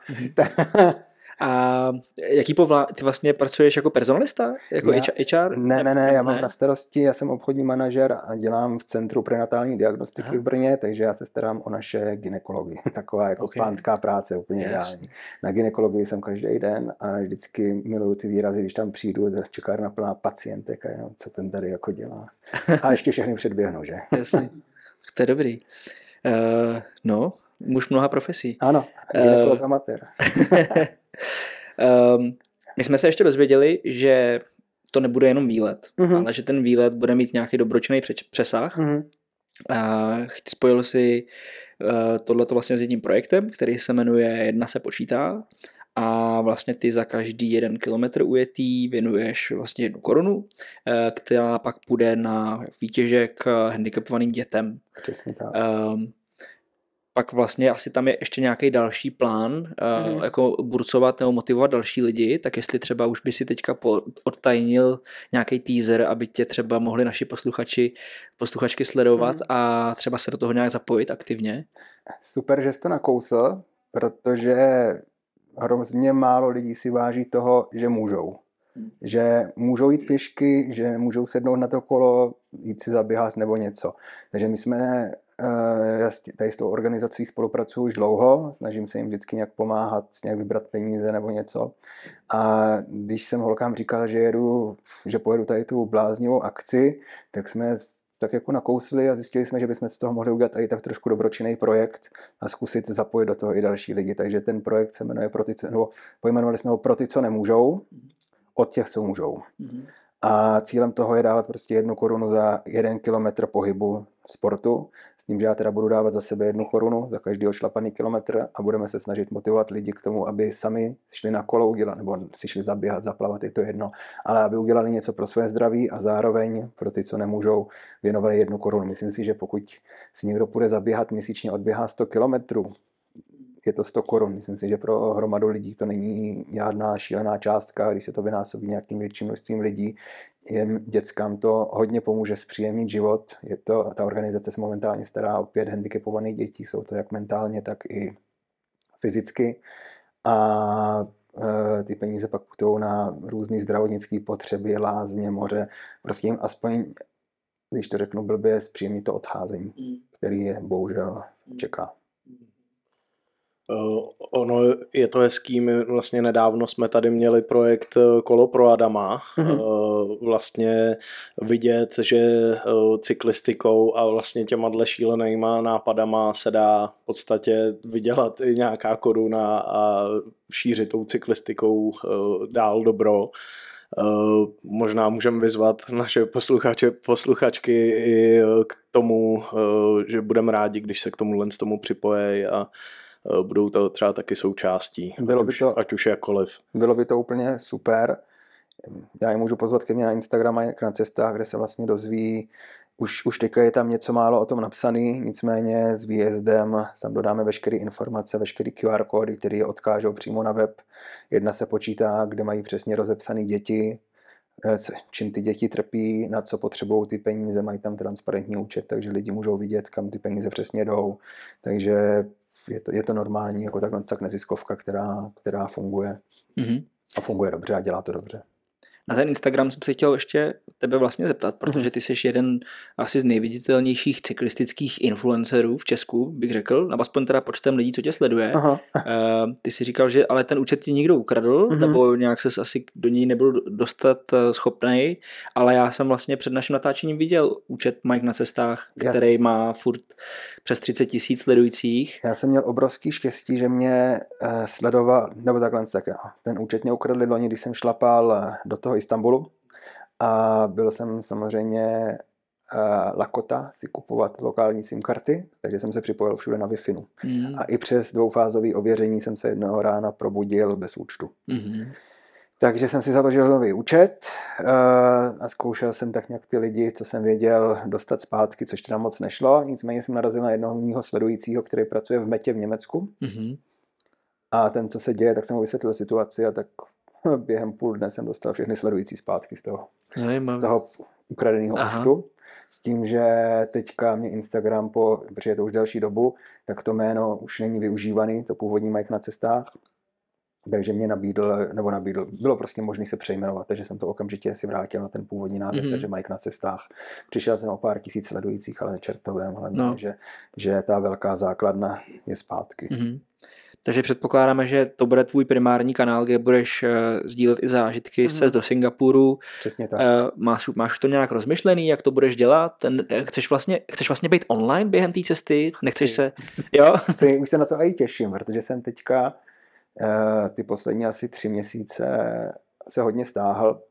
A jaký ty vlastně pracuješ jako personalista? Jako HR? Ne, já mám na starosti, já jsem obchodní manažer a dělám v centru prenatální diagnostiky v Brně, takže já se starám o naše ginekology. Taková jako pánská práce, úplně ideální. Na ginekologii jsem každý den a vždycky miluju ty výrazy, když tam přijdu, čekárna plná pacientek a jo, co ten tady jako dělá. A ještě všechny předběhnu, že? Jasně, to je dobrý. No, muž mnoha profesí. Ano, ginekolog amatér. My jsme se ještě dozvěděli, že to nebude jenom výlet, ale že ten výlet bude mít nějaký dobročný přesah. Spojil si tohleto vlastně s jedním projektem, který se jmenuje Jedna se počítá a vlastně ty za každý 1 kilometr ujetý věnuješ vlastně 1 korunu, která pak půjde na výtěžek handicapovaným dětem. Přesně tak. Pak vlastně asi tam je ještě nějaký další plán, jako burcovat nebo motivovat další lidi, tak jestli třeba už by si teďka odtajnil nějaký teaser, aby tě třeba mohli naši posluchačky sledovat a třeba se do toho nějak zapojit aktivně. Super, že jsi to nakousl, protože hrozně málo lidí si váží toho, že můžou. Že můžou jít pěšky, že můžou sednout na to kolo, jít si zaběhat nebo něco. Takže my jsme... Já tady s tou organizací spolupracuju už dlouho, snažím se jim vždycky nějak pomáhat, nějak vybrat peníze nebo něco. A když jsem holkám říkal, že pojedu tady tu bláznivou akci, tak jsme tak jako nakousli a zjistili jsme, že bychom z toho mohli udělat i tak trošku dobročinný projekt a zkusit zapojit do toho i další lidi. Takže ten projekt se jmenuje pojmenovali jsme ho pro ty, co nemůžou, od těch, co můžou. A cílem toho je dávat prostě 1 korunu za 1 kilometr pohybu sportu, s tím, že já teda budu dávat za sebe 1 korunu za každý odšlapaný kilometr a budeme se snažit motivovat lidi k tomu, aby sami šli na kolo udělat, nebo si šli zaběhat, zaplavat, je to jedno, ale aby udělali něco pro své zdraví a zároveň pro ty, co nemůžou, věnovali 1 korunu. Myslím si, že pokud si někdo půjde zaběhat měsíčně, odběhá 100 kilometrů, je to 100 korun. Myslím si, že pro hromadu lidí to není žádná šílená částka, když se to vynásobí nějakým větším množstvím lidí. Dětskám to hodně pomůže zpříjemnit život. Ta organizace se momentálně stará o 5 handicapovaných dětí, jsou to jak mentálně, tak i fyzicky. A ty peníze pak putují na různé zdravotnické potřeby, lázně, moře. Prostě jim aspoň, když to řeknu blbě, zpříjemnit to odcházení, který je bohužel čeká. Ono je to hezký, my vlastně nedávno jsme tady měli projekt Kolo pro Adama, vlastně vidět, že cyklistikou a vlastně těma dle šílenýma nápadama se dá v podstatě vydělat i nějaká koruna a šířit tou cyklistikou dál dobro. Možná můžeme vyzvat naše posluchačky i k tomu, že budeme rádi, když se k tomu připojí a budou to třeba taky součástí, ať už jakkoliv. Bylo by to úplně super. Já je můžu pozvat ke mně na Instagram Majk na cestách, kde se vlastně dozví, už teďka je tam něco málo o tom napsaný, nicméně s výjezdem tam dodáme veškeré informace, veškeré QR kódy, které je odkážou přímo na web. Jedna se počítá, kde mají přesně rozepsané děti, čím ty děti trpí, na co potřebují ty peníze, mají tam transparentní účet, takže lidi můžou vidět, kam ty peníze přesně jdou. Takže je to normální, jako takhle neziskovka, která funguje a funguje dobře a dělá to dobře. Na ten Instagram jsem se chtěl ještě tebe vlastně zeptat, protože ty jsi jeden asi z nejviditelnějších cyklistických influencerů v Česku, bych řekl, nebo aspoň teda počtem lidí, co tě sleduje. Ty jsi říkal, že ale ten účet ti někdo ukradl, nebo nějak ses asi do něj nebyl dostat schopnej, ale já jsem vlastně před naším natáčením viděl účet Majk na cestách, který má furt přes 30 000 sledujících. Já jsem měl obrovský štěstí, že mě sledoval, nebo takhle tak, ten účet mě ukradli loni, když jsem šlapal do toho Istanbulu a byl jsem samozřejmě lakota si kupovat lokální simkarty, takže jsem se připojil všude na Wi-Fi. A i přes dvoufázové ověření jsem se jednoho rána probudil bez účtu. Takže jsem si založil nový účet a zkoušel jsem tak nějak ty lidi, co jsem věděl, dostat zpátky, což teda moc nešlo. Nicméně jsem narazil na jednoho mýho sledujícího, který pracuje v Metě v Německu. A ten, co se děje, tak jsem mu vysvětlil situaci a tak během půl dne jsem dostal všechny sledující zpátky z toho ukradeného účtu. S tím, že teďka mě Instagram, protože je to už další dobu, tak to jméno už není využívaný, to původní Majk na cestách. Takže mě nabídl, bylo prostě možné se přejmenovat, takže jsem to okamžitě si vrátil na ten původní název, takže Majk na cestách. Přišel jsem o pár tisíc sledujících, ale čertovém hlavně, že ta velká základna je zpátky. Takže předpokládáme, že to bude tvůj primární kanál, kde budeš sdílet i zážitky cest do Singapuru. Přesně tak. Máš to nějak rozmyšlený, jak to budeš dělat? Chceš vlastně být online během té cesty? Nechceš se... Jo? Už se na to i těším, protože jsem teďka ty poslední asi 3 měsíce se hodně stáhl.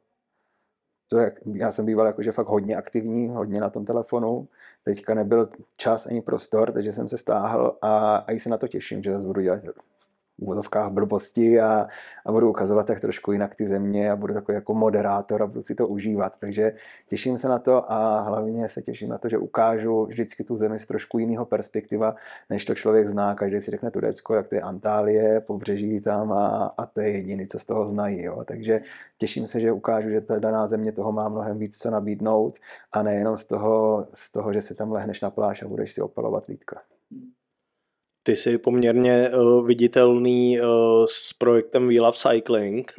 Já jsem býval jakože fakt hodně aktivní, hodně na tom telefonu. Teďka nebyl čas ani prostor, takže jsem se stáhl a i se na to těším, že zase budu dělat v úvozovkách blbosti a budu ukazovat tak trošku jinak ty země a budu takový jako moderátor a budu si to užívat. Takže těším se na to a hlavně se těším na to, že ukážu vždycky tu zemi z trošku jiného perspektiva, než to člověk zná. Každý si řekne Turecko, jak to je Antálie, pobřeží tam a to je jediný, co z toho znají. Jo. Takže těším se, že ukážu, že ta daná země toho má mnohem víc co nabídnout a nejenom z toho, že si tam lehneš na pláž a budeš si opalovat lítka. Ty jsi poměrně viditelný s projektem We Love Cycling.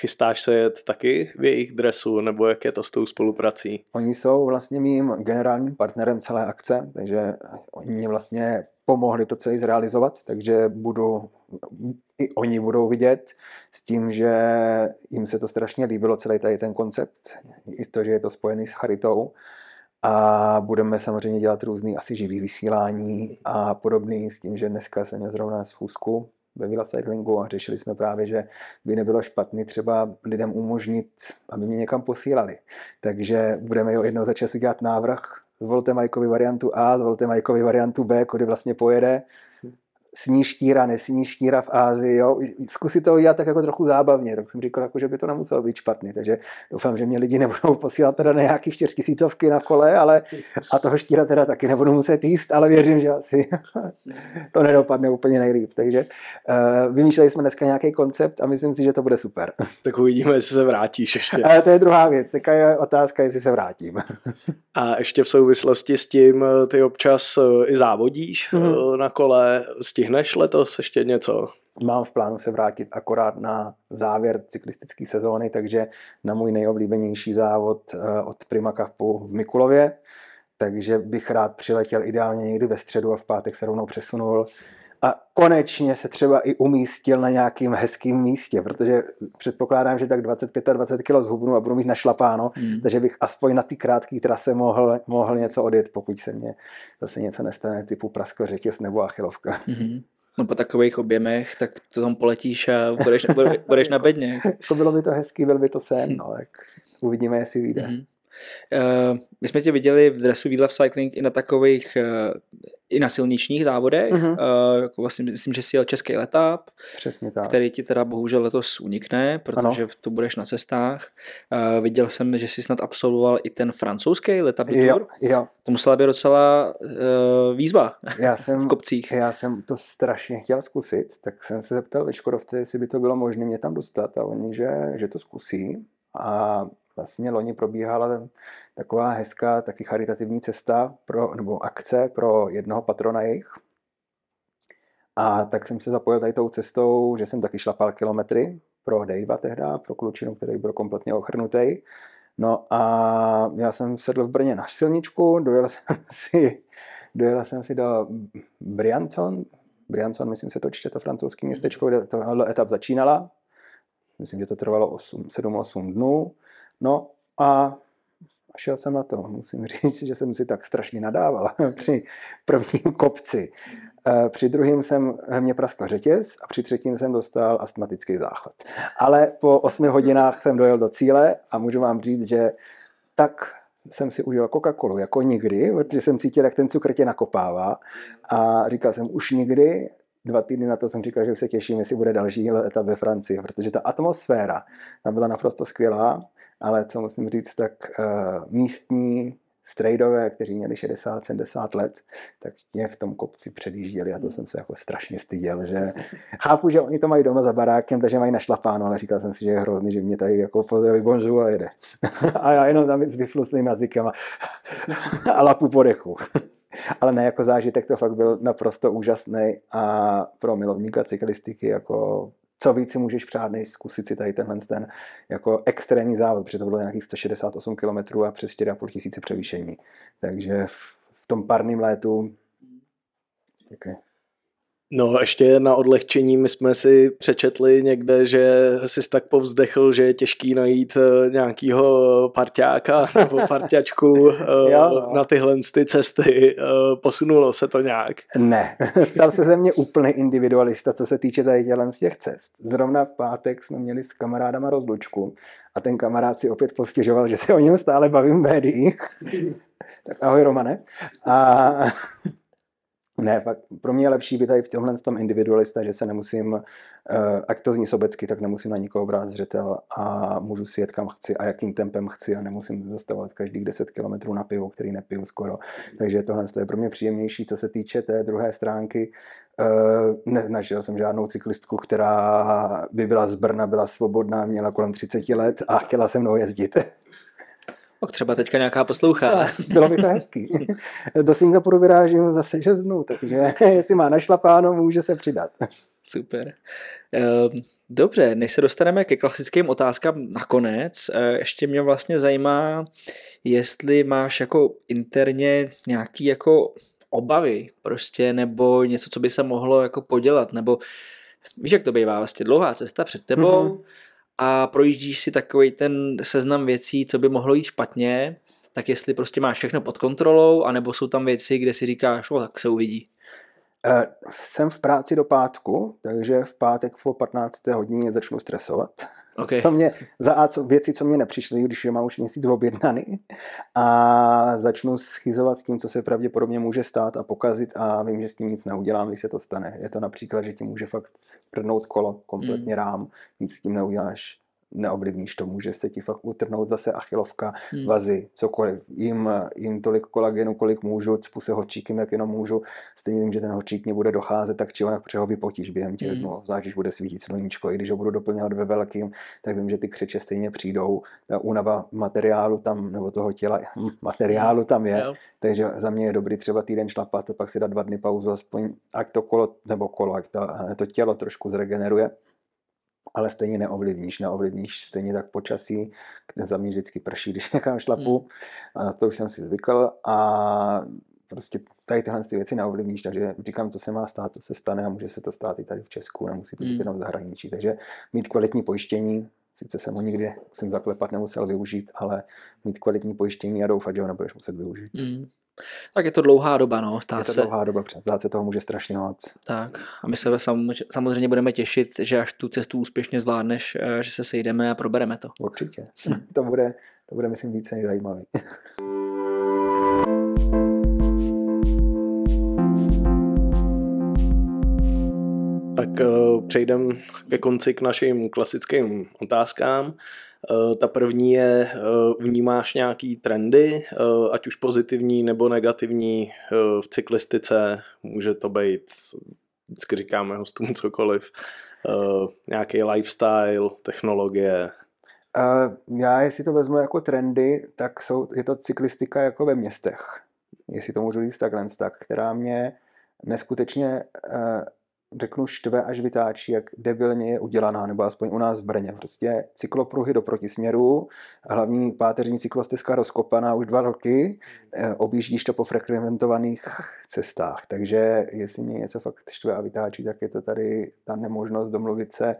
Chystáš se jet taky v jejich dresu, nebo jak je to s tou spoluprací? Oni jsou vlastně mým generálním partnerem celé akce, takže oni mě vlastně pomohli to celé zrealizovat, takže i oni budou vidět s tím, že jim se to strašně líbilo, celý tady ten koncept, i to, že je to spojený s charitou. A budeme samozřejmě dělat různý asi živý vysílání a podobný s tím, že dneska jsem měl zrovna schůzku ve Vila Cyclingu a řešili jsme právě, že by nebylo špatný třeba lidem umožnit, aby mě někam posílali. Takže budeme jednou za čas udělat návrh, zvolte Majkovi variantu A, zvolte Majkovi variantu B, kudy vlastně pojede. Sní štíra, nesní štíra v Ázii, jo. Zkusit to udělat tak jako trochu zábavně, tak jsem říkal, jako, že by to nemuselo být špatný, takže doufám, že mě lidi nebudou posílat teda na nějaký 4000 na kole, ale a toho štíra teda taky nebudu muset jíst, ale věřím, že asi to nedopadne úplně nejlíp, takže vymýšleli jsme dneska nějaký koncept a myslím si, že to bude super. Tak uvidíme, jestli se vrátíš ještě. Ale to je druhá věc, taká je otázka, jestli se vrátím. A ještě v souvislosti s tím, ty občas i závodíš na kole, stihneš letos ještě něco? Mám v plánu se vrátit akorát na závěr cyklistické sezóny, takže na můj nejoblíbenější závod od Prima Cupu v Mikulově, takže bych rád přiletěl ideálně někdy ve středu a v pátek se rovnou přesunul a konečně se třeba i umístil na nějakým hezkým místě, protože předpokládám, že tak 25-20 kg zhubnu a budu mít našlapáno, takže bych aspoň na ty krátké trase mohl něco odjet, pokud se mě zase něco nestane typu praskl řetěz nebo achilovka. No po takových objemech, tak to tam poletíš a budeš na bedně. To bylo by to hezký, byl by to sen, no, tak uvidíme, jestli vyjde. My jsme tě viděli v dresu We Love Cycling i na takových, i na silničních závodech. Jako vlastně myslím, že si jel český letáp, který ti teda bohužel letos unikne, protože to budeš na cestách. Viděl jsem, že jsi snad absolvoval i ten francouzský letapý tour. To musela být docela výzva v kopcích. Já jsem to strašně chtěl zkusit, tak jsem se zeptal ve Škodovce, jestli by to bylo možné mě tam dostat a oni, že to zkusí a vlastně loni probíhala taková hezká taky charitativní cesta nebo akce pro jednoho patrona jejich. A tak jsem se zapojil tady tou cestou, že jsem taky šlapal kilometry, pro Dejva tehda, pro klučinu, který byl kompletně ochrnutý. No a já jsem sedl v Brně na silničku, dojel jsem si do Briançon, myslím se to čte, to francouzské městečko, kde tohle etap začínala. Myslím, že to trvalo 7-8 dnů. No a šel jsem na to. Musím říct, že jsem si tak strašně nadával při prvním kopci. Při druhém jsem mě praskl řetěz a při třetím jsem dostal astmatický záchvat. Ale po 8 hodinách jsem dojel do cíle a můžu vám říct, že tak jsem si užil Coca-Colu jako nikdy, protože jsem cítil, jak ten cukr tě nakopává. A říkal jsem už nikdy. 2 týdny na to jsem říkal, že se těším, jestli bude další etap ve Francii, protože ta atmosféra tam byla naprosto skvělá, ale co musím říct, tak místní strejdové, kteří měli 60-70 let, tak mě v tom kopci předjížděli a to jsem se jako strašně styděl, že chápu, že oni to mají doma za barákem, takže mají našlapáno, ale říkal jsem si, že je hrozný, že mě tady jako pozdraví bonjour a jede. A já jenom tam s vyfluslým jazykem a lapu po dechu. Ale ne, jako zážitek to fakt byl naprosto úžasný a pro milovníka cyklistiky jako co víc si můžeš přát, než zkusit si tady tenhle ten jako extrémní závod, protože to bylo nějakých 168 km a přes 4,5 tisíce převýšení. Takže v tom parným létu... Děkuji. No ještě na odlehčení my jsme si přečetli někde, že jsi tak povzdechl, že je těžký najít nějakýho parťáka nebo parťačku na tyhle ty cesty. Posunulo se to nějak? Ne, stal se ze mě úplný individualista, co se týče tady z těch cest. Zrovna v pátek jsme měli s kamarádama rozlučku a ten kamarád si opět postěžoval, že se o něm stále bavím v médiích. Tak ahoj Romane. A... Ne, fakt, pro mě je lepší být tady v tomhle tom individualista, že se nemusím, ať to zní sobecky, tak nemusím na nikoho brát zřetel a můžu si jet kam chci a jakým tempem chci a nemusím zastavovat každých 10 kilometrů na pivo, který nepiju skoro. Takže tohle je pro mě příjemnější. Co se týče té druhé stránky, neznačil jsem žádnou cyklistku, která by byla z Brna, byla svobodná, měla kolem 30 let a chtěla se mnou jezdit. Tak třeba teďka nějaká poslouchá. Bylo by to hezký. Do Singapuru vyrážím zase 6 dnů, takže jestli má našlapáno, může se přidat. Super. Dobře, než se dostaneme ke klasickým otázkám nakonec, ještě mě vlastně zajímá, jestli máš jako interně nějaký jako obavy prostě, nebo něco, co by se mohlo jako podělat, nebo víš, jak to bývá vlastně dlouhá cesta před tebou, a projíždíš si takový ten seznam věcí, co by mohlo jít špatně, tak jestli prostě máš všechno pod kontrolou, anebo jsou tam věci, kde si říkáš, tak se uvidí. Jsem v práci do pátku, takže v pátek po 15. hodině začnu stresovat. Okay. Věci, co mě nepřišly, když je mám už měsíc objednaný, a začnu schizovat s tím, co se pravděpodobně může stát a pokazit a vím, že s tím nic neudělám, když se to stane. Je to například, že ti může fakt prdnout kolo, kompletně rám, nic s tím neuděláš, neovlivníš to, může se ti fakt utrhnout zase achilovka, vazy, cokoliv. Jím tolik kolagenu, kolik můžu, cpu se hočíkem, jak jenom můžu. Stejně vím, že ten hočík mě bude docházet, tak či onak, protože ho vypotíš během těch dnů. Zvlášť, když bude svítit sluníčko, i když ho budu doplňovat ve velkým, tak vím, že ty křeče stejně přijdou. Ta únava materiálu tam, nebo toho těla materiálu tam je. Yeah. Takže za mě je dobrý třeba týden šlapat a pak si dát 2 dny pauzu, aspoň ať to kolo, nebo kolo, ať to tělo trošku zregeneruje. Ale stejně neovlivníš stejně tak počasí, za mě vždycky prší, když někam šlapu, a na to už jsem si zvykl a prostě tady tyhle ty věci neovlivníš, takže říkám, co se má stát, to se stane a může se to stát i tady v Česku, nemusí to být jenom v zahraničí, takže mít kvalitní pojištění, sice jsem ho nikdy musím zaklepat, nemusel využít, ale mít kvalitní pojištění a doufat, že ho nebudeš muset využít. Tak je to dlouhá doba, no. Zdát se toho může strašně moc. Tak a my se samozřejmě budeme těšit, že až tu cestu úspěšně zvládneš, že se sejdeme a probereme to. Určitě. To bude myslím více než zajímavý. Tak přejdeme ke konci k našim klasickým otázkám. Ta první je, vnímáš nějaký trendy, ať už pozitivní nebo negativní v cyklistice, může to být, vždycky říkáme hostům cokoliv, nějaký lifestyle, technologie. Já, jestli to vezmu jako trendy, tak je to cyklistika jako ve městech, jestli to můžu říct takhle, která mě neskutečně řeknu, štve, až vytáčí, jak debilně je udělaná, nebo aspoň u nás v Brně. Prostě cyklopruhy do protisměru, hlavní páteřní cyklostezka rozkopaná už 2 roky, objíždíš to po frekventovaných cestách. Takže jestli mě něco fakt štve a vytáčí, tak je to tady ta nemožnost domluvit se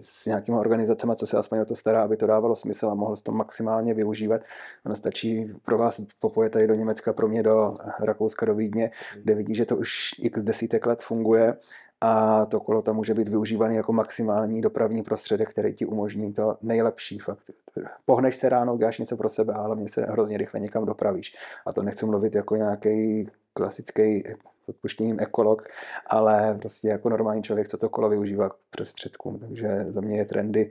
s nějakými organizacemi, co se aspoň o to stará, aby to dávalo smysl a mohlo se to maximálně využívat. Ono stačí pro vás popojet tady do Německa, pro mě do Rakouska, do Vídně, kde vidí, že to už x desítek let funguje a to kolo tam může být využívané jako maximální dopravní prostředek, který ti umožní to nejlepší. Fakt. Pohneš se ráno, děláš něco pro sebe a hlavně se hrozně rychle někam dopravíš. A to nechci mluvit jako nějaký klasický odpuštěním ekolog, ale prostě jako normální člověk, co to kolo využívá k prostředkům. Takže za mě je trendy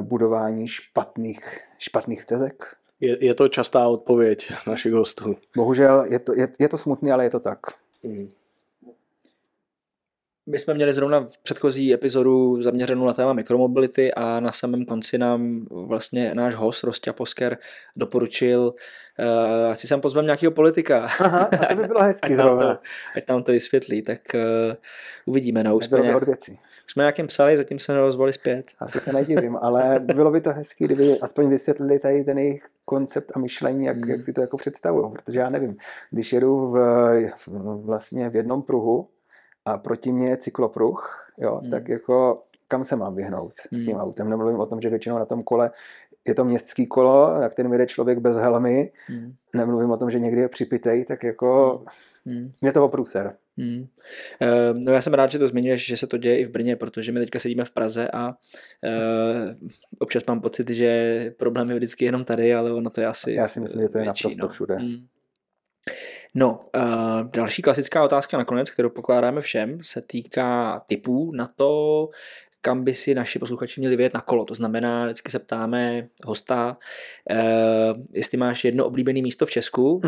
budování špatných stezek. Je to častá odpověď našich hostů. Bohužel je to smutný, ale je to tak. My jsme měli zrovna v předchozí epizodu zaměřenou na téma mikromobility a na samém konci nám vlastně náš host Rostia Posker doporučil, asi sem pozvem nějakého politika. Aha, a to by bylo hezký zrovna. Ať nám to vysvětlí, tak uvidíme. No, už jsme nějakým psali, zatím se nerozvali zpět. Asi se nedivím, ale bylo by to hezký, kdyby aspoň vysvětlili tady ten jejich koncept a myšlení, jak si to jako představují, protože já nevím, když jedu vlastně v jednom pruhu, a proti mě je cyklopruh, jo, tak jako kam se mám vyhnout s tím autem. Nemluvím o tom, že většinou na tom kole je to městský kolo, na kterém jede člověk bez helmy. Nemluvím o tom, že někdy je připitej, tak jako je toho průser. No já jsem rád, že to zmiňuješ, že se to děje i v Brně, protože my teďka sedíme v Praze a občas mám pocit, že problém je vždycky jenom tady, ale ono to je asi já si myslím, že to je větší, naprosto všude. No, další klasická otázka nakonec, kterou pokládáme všem, se týká tipů na to, kam by si naši posluchači měli vyjet na kolo. To znamená, vždycky se ptáme hosta, jestli máš jedno oblíbené místo v Česku,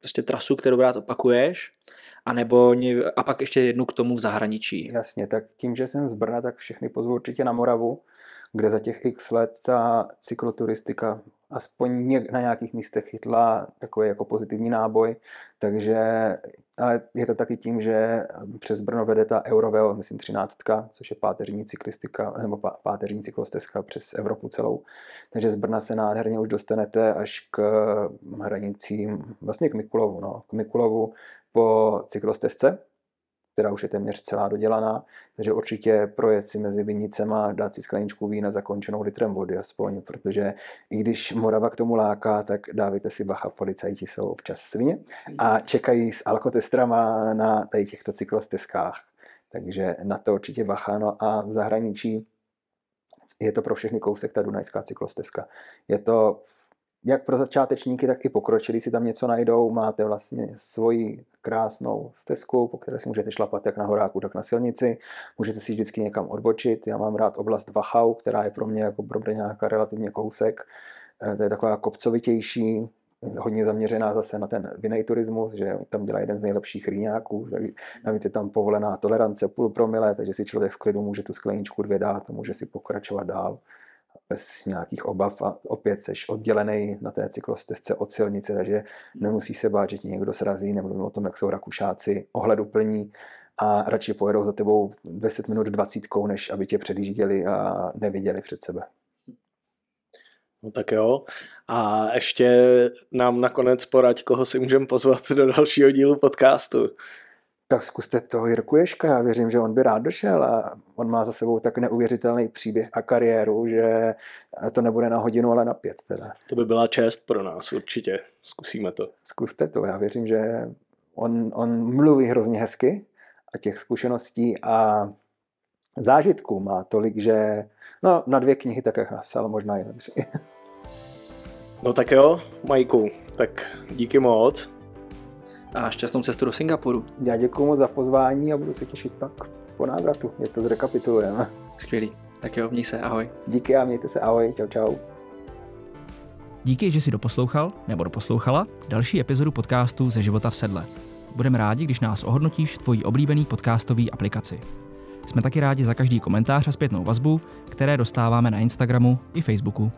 prostě trasu, kterou rád opakuješ, a pak ještě jednu k tomu v zahraničí. Jasně, tak tím, že jsem z Brna, tak všechny pozvu určitě na Moravu, kde za těch x let ta cykloturistika aspoň na nějakých místech chytla takový jako pozitivní náboj, takže, ale je to taky tím, že přes Brno vede ta EuroVelo, myslím 13, což je páteřní cyklistika, nebo páteřní cyklostezka přes Evropu celou, takže z Brna se nádherně už dostanete až k hranicím, vlastně k Mikulovu po cyklostezce, která už je téměř celá dodělaná, takže určitě projet si mezi vinicema, dát si skleničku vína zakončenou litrem vody aspoň, protože i když Morava k tomu láká, tak dávejte si bacha, policajti jsou občas svině a čekají s alkotestrama na tady těchto cyklostezkách. Takže na to určitě bacha, no a v zahraničí je to pro všechny kousek ta dunajská cyklostezka. Je to jak pro začátečníky, tak i pokročilí si tam něco najdou, máte vlastně svoji krásnou stezku, po které si můžete šlapat jak na horáku, tak na silnici, můžete si vždycky někam odbočit, já mám rád oblast Wachau, která je pro mě jako pro nějaká relativně kousek, to je taková kopcovitější, hodně zaměřená zase na ten vinný turismus, že tam dělá jeden z nejlepších rýňáků, takže navíc je tam povolená tolerance 0,5 promile, takže si člověk v klidu může tu skleničku 2 dát a může si pokračovat dál bez nějakých obav a opět seš oddělený na té cyklostezce od silnice, takže nemusí se bát, že ti někdo srazí, nemluvím o tom, jak jsou Rakušáci ohleduplní a radši pojedou za tebou 10 minut 20, než aby tě předjížděli a neviděli před sebe. No tak jo. A ještě nám nakonec poraď, koho si můžeme pozvat do dalšího dílu podcastu. Tak zkuste toho Jirku Ješka, já věřím, že on by rád došel a on má za sebou tak neuvěřitelný příběh a kariéru, že to nebude na hodinu, ale na 5 teda. To by byla čest pro nás určitě, zkusíme to. Zkuste to, já věřím, že on mluví hrozně hezky a těch zkušeností a zážitků má tolik, že no na 2 knihy tak jak napsal, možná i na 3. No tak jo, Majku, tak díky moc. A šťastnou cestu do Singapuru. Já děkuju moc za pozvání a budu se těšit pak po návratu, je to zrekapitulujeme. Skvělý, tak jo, měj se, ahoj. Díky a mějte se, ahoj, čau, čau. Díky, že jsi doposlouchal, nebo doposlouchala, další epizodu podcastu ze života v sedle. Budeme rádi, když nás ohodnotíš tvojí oblíbený podcastový aplikaci. Jsme taky rádi za každý komentář a zpětnou vazbu, které dostáváme na Instagramu i Facebooku.